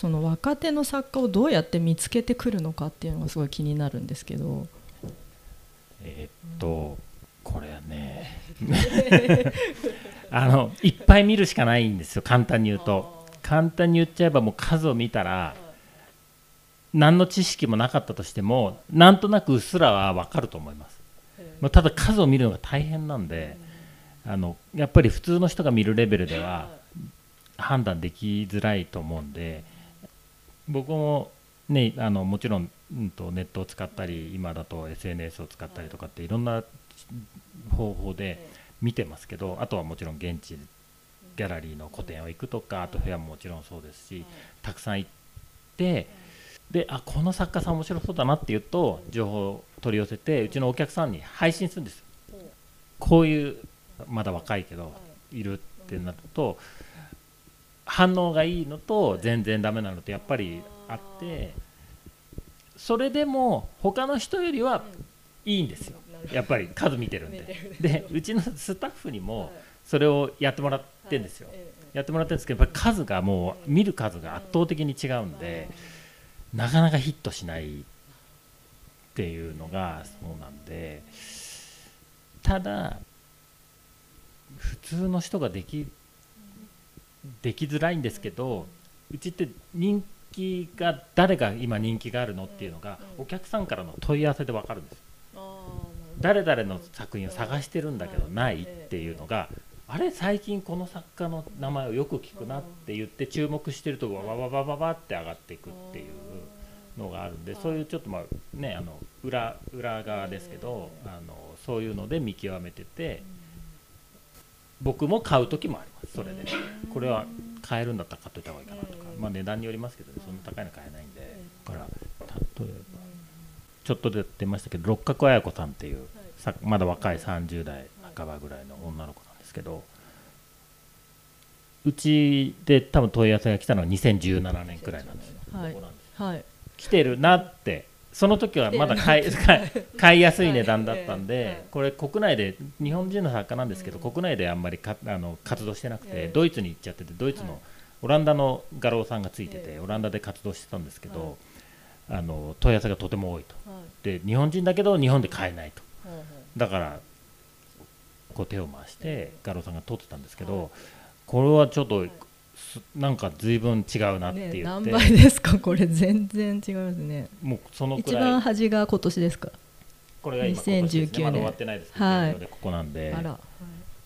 その若手の作家をどうやって見つけてくるのかっていうのがすごい気になるんですけど。これはねいっぱい見るしかないんですよ。簡単に言うと、簡単に言っちゃえばもう数を見たら何の知識もなかったとしてもなんとなくうっすらは分かると思います。ただ数を見るのが大変なんで、やっぱり普通の人が見るレベルでは判断できづらいと思うんで、僕もねもちろん、ネットを使ったり今だと SNS を使ったりとかっていろんな方法で見てますけど、あとはもちろん現地ギャラリーの個展を行くとか、あとフェアももちろんそうですし、たくさん行って、でこの作家さん面白そうだなっていうと情報を取り寄せてうちのお客さんに配信するんです。こういうまだ若いけどいるってなると反応がいいのと全然ダメなのってやっぱりあって、それでも他の人よりはいいんですよ、やっぱり数見てるんで。でうちのスタッフにもそれをやってもらってるんですよ。やってもらってるんですけど、やっぱり数がもう見る数が圧倒的に違うんでなかなかヒットしないっていうのがそうなんで、ただ普通の人ができづらいんですけど、うちって人気が誰が今人気があるのっていうのがお客さんからの問い合わせで分かるんです。誰々の作品を探してるんだけどないっていうのが、あれ最近この作家の名前をよく聞くなって言って注目してるとわわわわわわって上がっていくっていうのがあるんで、そういうちょっとまあね裏側ですけど、そういうので見極めてて。僕も買う時もあります。それでこれは買えるんだったら買っといた方がいいかなとか、値段によりますけどね、そんな高いの買えないんで。だから例えばちょっとで出ましたけど、六角綾子さんっていうまだ若い30代半ばぐらいの女の子なんですけど、うちで多分問い合わせが来たのは2017年くらいなんですよ。来てるなって、その時はまだ買いやすい値段だったんで、これ国内で日本人の作家なんですけど国内であんまり活動してなくて、ドイツに行っちゃってて、ドイツのオランダの画廊さんがついててオランダで活動してたんですけど、問い合わせがとても多いと。で日本人だけど日本で買えないと。だからこう手を回して画廊さんが取ってたんですけど、これはちょっとなんか随分違うなって言って、何倍ですかこれ。全然違いますね。もうそのくらい。一番端が今年ですか。これが今年ですね。まだ終わってないですけど、ここなんで。あら、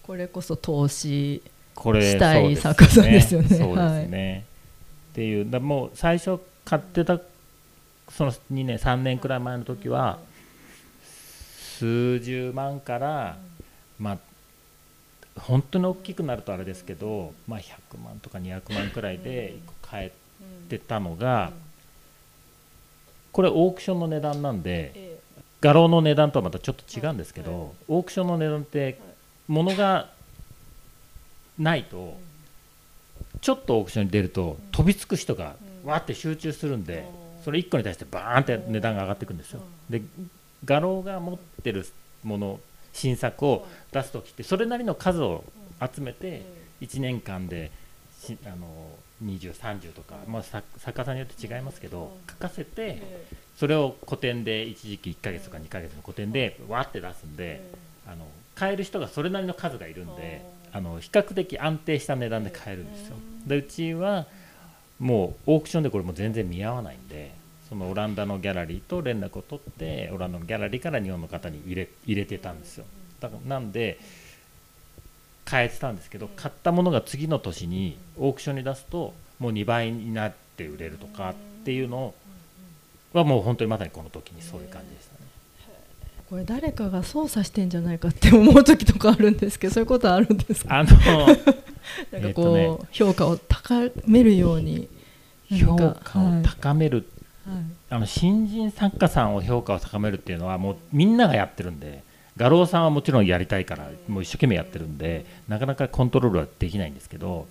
これこそ投資したい作家さんですよね。そうですね。っていうだもう最初買ってたその2年3年くらい前の時は数十万から本当に大きくなるとあれですけど、100万とか200万くらいで1個買えてたのが、これオークションの値段なんで画廊の値段とはまたちょっと違うんですけど、オークションの値段って物がないとちょっとオークションに出ると飛びつく人がわーって集中するんで、それ1個に対してバーンって値段が上がっていくんですよ。で画廊が持ってるもの新作を出す時ってそれなりの数を集めて1年間で20、30とか、作家さんによって違いますけど書かせて、それを個展で一時期1ヶ月とか2ヶ月の個展でわーって出すんで、買える人がそれなりの数がいるんで比較的安定した値段で買えるんですよ。でうちはもうオークションでこれも全然見合わないんで。そのオランダのギャラリーと連絡を取ってオランダのギャラリーから日本の方に入れてたんですよ。だからなんで買えてたんですけど、買ったものが次の年にオークションに出すともう2倍になって売れるとかっていうのはもう本当にまさにこの時にそういう感じでしたね。これ誰かが操作してんじゃないかって思う時とかあるんですけど、そういうことあるんですか。なんかこう、評価を高めるように評価を高める、新人作家さんを評価を高めるっていうのはもうみんながやってるんで、画廊さんはもちろんやりたいからもう一生懸命やってるんでなかなかコントロールはできないんですけど、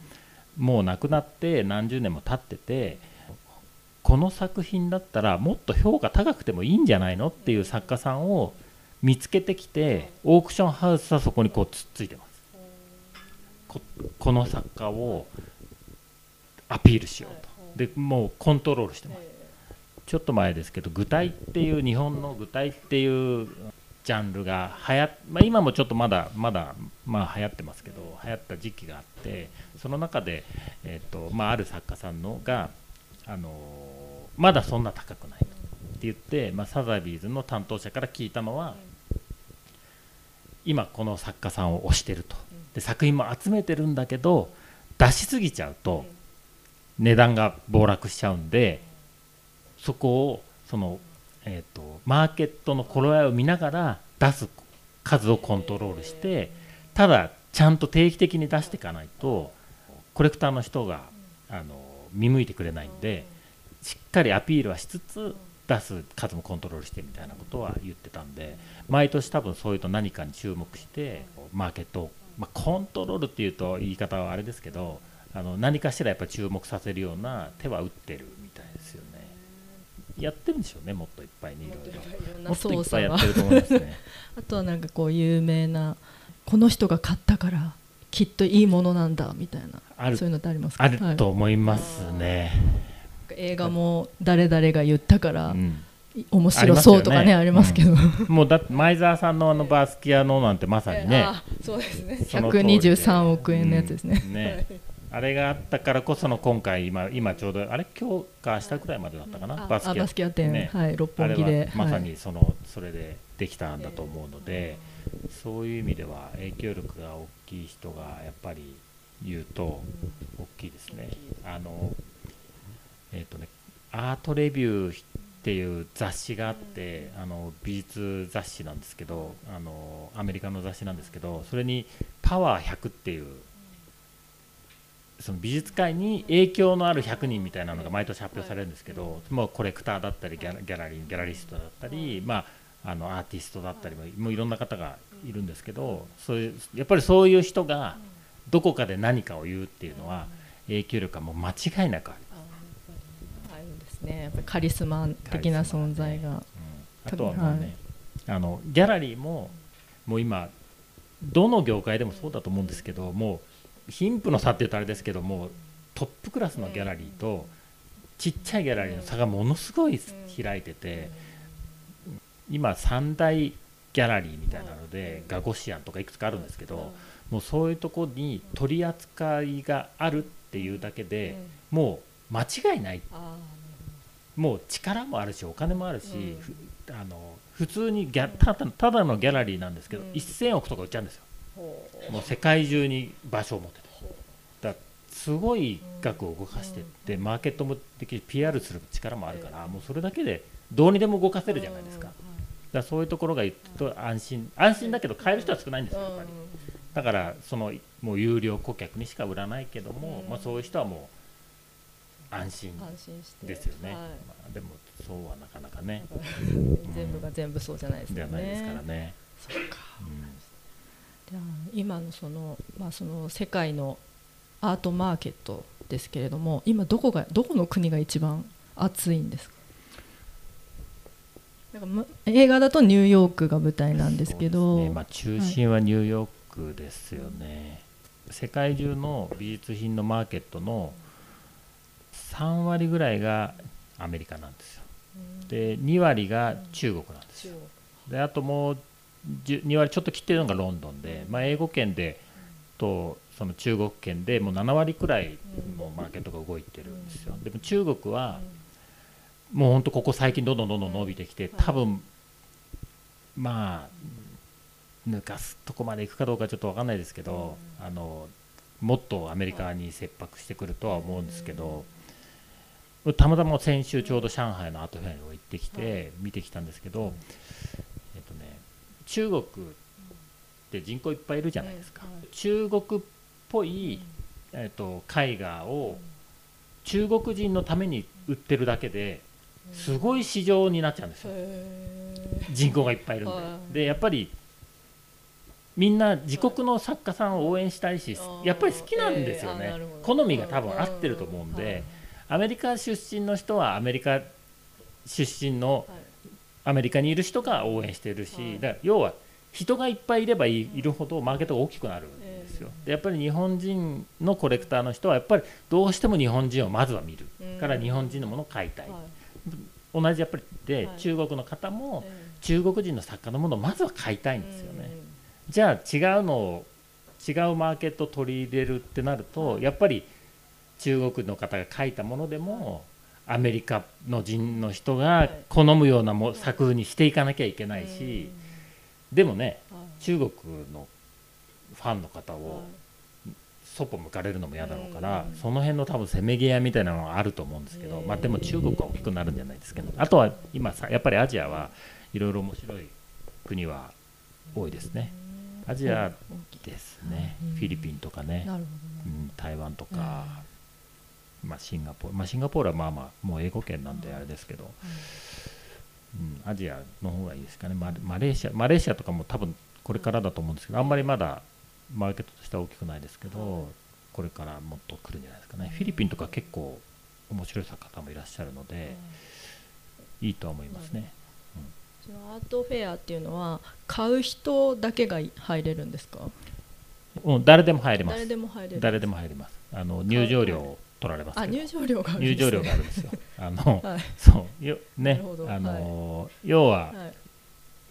もう亡くなって何十年も経ってて、この作品だったらもっと評価高くてもいいんじゃないのっていう作家さんを見つけてきて、オークションハウスはそこにこうつっついてます。この作家をアピールしようと。でもうコントロールしてます。ちょっと前ですけど具体っていう日本の具体っていうジャンルが流行っ、まあ、今もちょっとまだまあ流行ってますけど流行った時期があって、その中で、まあ、ある作家さんのが、まだそんな高くないとって言って、まあ、サザビーズの担当者から聞いたのは、今この作家さんを推してると、で作品も集めてるんだけど出しすぎちゃうと値段が暴落しちゃうんで、そこをその、マーケットの頃合いを見ながら出す数をコントロールして、ただちゃんと定期的に出していかないとコレクターの人が見向いてくれないんで、しっかりアピールはしつつ出す数もコントロールしてみたいなことは言ってたんで、毎年多分そういうと何かに注目してマーケットを、まあ、コントロールっていうと言い方はあれですけど、何かしらやっぱ注目させるような手は打ってるみたいですよね。やってるんでしょうね、もっといっぱいにいろいろ、もっといっぱいやってると思いますねあとはなんかこう有名なこの人が買ったからきっといいものなんだみたいな、そういうのってありますか？あると思いますね、はい、映画も誰々が言ったから、うん、面白そうとかね、ありますけど、うん、もうだって前澤さんのバースキアのなんてまさにね、そうですね、123億円のやつですね、うんねあれがあったからこその今回 今ちょうどあれ今日か明日くらいまでだったかな、はい、バスキア展、ねはい、六本木であれはまさにはい、それでできたんだと思うので、そういう意味では影響力が大きい人がやっぱり言うと大きいですね。ねアートレビューっていう雑誌があって、美術雑誌なんですけどアメリカの雑誌なんですけど、それにパワー100っていうその美術界に影響のある100人みたいなのが毎年発表されるんですけど、もうコレクターだったりギャラリストだったり、まあ、アーティストだったりもういろんな方がいるんですけど、そういうやっぱりそういう人がどこかで何かを言うっていうのは影響力はもう間違いなくあります。あるんですね、やっぱりカリスマ的な存在が、あとはもうね、ギャラリーもう今どの業界でもそうだと思うんですけど、もう貧富の差っていうとあれですけども、トップクラスのギャラリーとちっちゃいギャラリーの差がものすごい開いてて、今3大ギャラリーみたいなのでガゴシアンとかいくつかあるんですけど、もうそういうとこに取り扱いがあるっていうだけでもう間違いない、もう力もあるしお金もあるし、普通にただのギャラリーなんですけど1000億とか売っちゃうんですよ。もう世界中に場所を持ってただすごい額を動かしていって、マーケットもできる PR する力もあるから、もうそれだけでどうにでも動かせるじゃないですか。だからそういうところが言ってると安心だけど、買える人は少ないんですよやっぱり。だからそのもう有料顧客にしか売らないけども、まあ、そういう人はもう安心ですよね、はいまあ、でもそうはなかなかね全部が全部そうじゃないですからね、じゃないですからね。そうか、今のその世界のアートマーケットですけれども、今どこの国が一番熱いんですか？なんか映画だとニューヨークが舞台なんですけど、そうですね、まあ、中心はニューヨークですよね、はい、世界中の美術品のマーケットの3割ぐらいがアメリカなんですよ。で2割が中国なんですよ。であともう2割ちょっと切ってるのがロンドンで、まあ、英語圏でとその中国圏でもう7割くらいのマーケットが動いてるんですよ。でも中国はもうほんとここ最近どんどん伸びてきて、多分まあ抜かすとこまでいくかどうかちょっと分かんないですけど、もっとアメリカに切迫してくるとは思うんですけど、たまたま先週ちょうど上海のアートフェアに行ってきて見てきたんですけど、中国って人口いっぱいいるじゃないですか、中国っぽい、絵画を中国人のために売ってるだけですごい市場になっちゃうんですよ、人口がいっぱいいるんで。でやっぱりみんな自国の作家さんを応援したいし、やっぱり好きなんですよね、好みが多分合ってると思うんで、アメリカ出身の人はアメリカ出身の、アメリカにいる人が応援してるし、だから要は人がいっぱいいればいるほどマーケットが大きくなるんですよ、よ。でやっぱり日本人のコレクターの人はやっぱりどうしても日本人をまずは見るから日本人のものを買いたい、はい、同じやっぱりで、はい、中国の方も中国人の作家のものをまずは買いたいんですよね。じゃあ違うのを違うマーケットを取り入れるってなるとやっぱり中国の方が書いたものでもアメリカの人の人が好むようなも作風にしていかなきゃいけないし、でもね中国のファンの方をそっぽ向かれるのも嫌だろうからその辺の多分せめぎ合いみたいなのがあると思うんですけど、まあでも中国は大きくなるんじゃないですけど、あとは今さやっぱりアジアはいろいろ面白い国は多いですね。アジアですね、フィリピンとかね、うん、台湾とか、まあ、シンガポール、まあ、シンガポールはまあまあもう英語圏なんであれですけど、うん、アジアの方がいいですかね。マレーシアとかも多分これからだと思うんですけど、あんまりまだマーケットとしては大きくないですけど、これからもっと来るんじゃないですかね。フィリピンとか結構面白い方もいらっしゃるのでいいとは思いますね。アートフェアっていうのは買う人だけが入れるんですか？うん、誰でも入れます。誰でも入れます。入場料取られますけど。入場料があるんですよ。はい、そうよね。はい、要は、はい、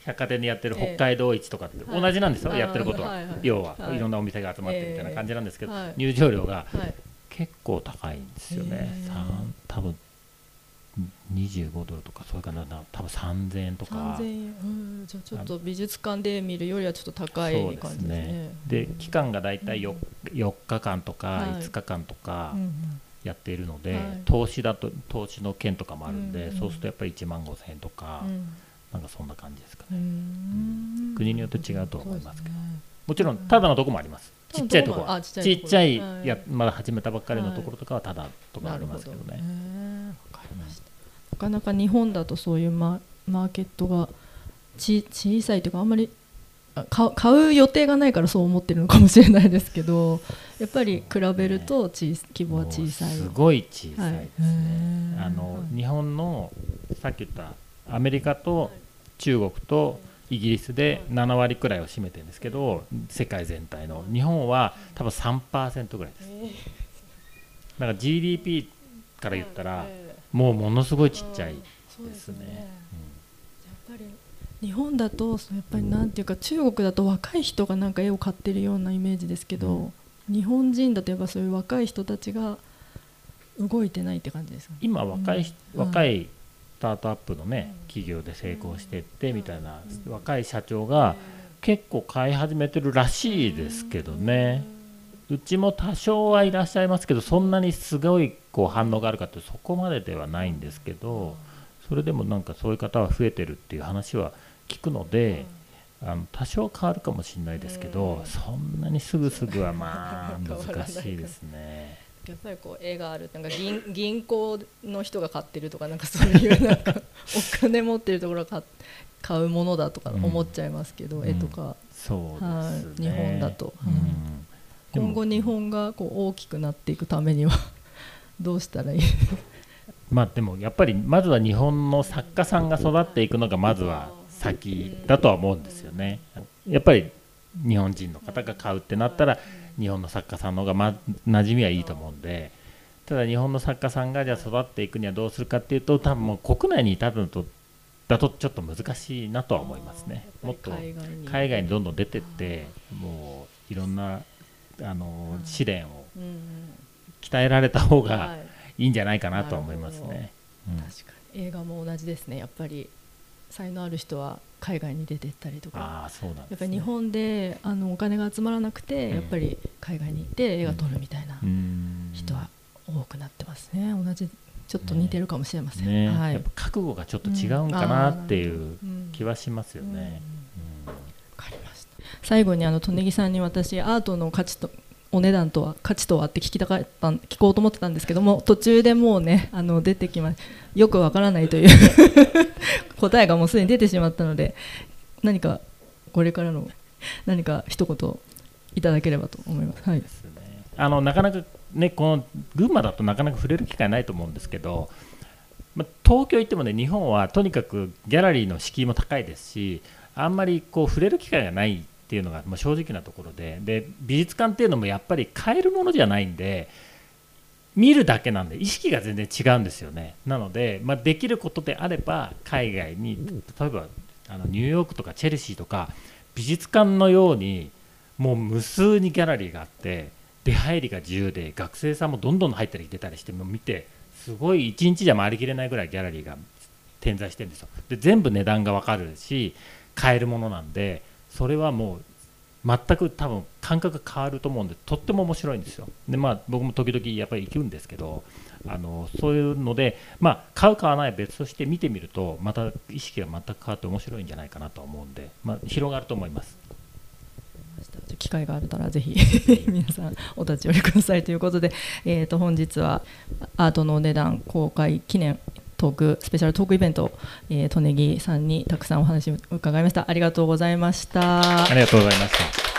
百貨店でやってる北海道市とかって同じなんですよ。やってることは、はいはい、要は、はい、いろんなお店が集まってみたいな感じなんですけど、はい、入場料が結構高いんですよね。はい、多分。$25とかそれかな、多分3000円とか。3000円、じゃあちょっと美術館で見るよりはちょっと高い感じですね。で期間がだいたい 4日間とか5日間とかやっているので、はい、投資の券とかもあるんで、はい、そうするとやっぱり15000円とか、うん、なんかそんな感じですかね。うん、国によって違うと思いますけど、もちろんただのとこもあります。ちっちゃいとこはちっちゃい、やまだ始めたばっかりのところとかはただとかありますけどね。なかなか日本だとそういう マーケットが小さいというか、あんまり買う予定がないからそう思ってるのかもしれないですけど、やっぱり比べると規模は小さい、すごい小さいですね。はい、日本のさっき言ったアメリカと中国とイギリスで7割くらいを占めてるんですけど、世界全体の日本は多分 3% ぐらいです。だから GDP から言ったらもうものすごいちっちゃいですね。やっぱり日本だとやっぱりなんていうか、中国だと若い人がなんか絵を買ってるようなイメージですけど、日本人だとやっぱそういう若い人たちが動いてないって感じですかね。今若いスタートアップのね企業で成功していってみたいな若い社長が結構買い始めてるらしいですけどね。うちも多少はいらっしゃいますけど、そんなにすごいこう反応があるかってそこまでではないんですけど、それでもなんかそういう方は増えてるっていう話は聞くので、多少変わるかもしれないですけど、そんなにすぐはまあ難しいですね。やっぱりこう絵がある、なんか 銀行の人が買ってるとか、なんかそういうなんかお金持ってるところが買うものだとか思っちゃいますけど、絵とか、そうですね、日本だと、今後日本がこう大きくなっていくためにはどうしたらいい？まあでもやっぱりまずは日本の作家さんが育っていくのがまずは先だとは思うんですよね。やっぱり日本人の方が買うってなったら日本の作家さんの方が馴染みはいいと思うんで、ただ日本の作家さんがじゃあ育っていくにはどうするかっていうと、多分もう国内にいたのとだとちょっと難しいなとは思いますね。もっと海外にどんどん出てって、もういろんな試練を鍛えられた方がいいんじゃないかなとは思いますね。うん、確かに映画も同じですね。やっぱり才能ある人は海外に出て行ったりとか、あ、そうなんですね、やっぱり日本でお金が集まらなくて、やっぱり海外に行って映画撮るみたいな人は多くなってますね。同じちょっと似てるかもしれません、ね、はい、やっぱ覚悟がちょっと違うんかなっていう気はしますよね。わかりました。最後に利根木さんに私アートの価値とお値段とは価値とはって聞こうと思ってたんですけども、途中でもうね出てきまよくわからないという答えがもうすでに出てしまったので、何かこれからの何か一言いただければと思います。はい、ですね、なかなかねこの群馬だとなかなか触れる機会ないと思うんですけど、ま、東京行ってもね日本はとにかくギャラリーの敷居も高いですし、あんまりこう触れる機会がない。っていうのが正直なところ で美術館っていうのもやっぱり買えるものじゃないんで見るだけなんで意識が全然違うんですよね。なので、できることであれば海外に例えばニューヨークとかチェルシーとか美術館のようにもう無数にギャラリーがあって出入りが自由で学生さんもどんどん入ったり出たりしても見てすごい1日じゃ回りきれないぐらいギャラリーが点在してるんですよ。で全部値段が分かるし買えるものなんでそれはもう全く多分感覚が変わると思うんでとっても面白いんですよ。で僕も時々やっぱり行くんですけどそういうので買う買わない別として見てみるとまた意識が全く変わって面白いんじゃないかなと思うんで、広がると思います。機会があったらぜひ皆さんお立ち寄りくださいということで、本日はアートのお値段公開記念トークスペシャルトークイベント、利根木さんにたくさんお話を伺いました。ありがとうございました。ありがとうございました。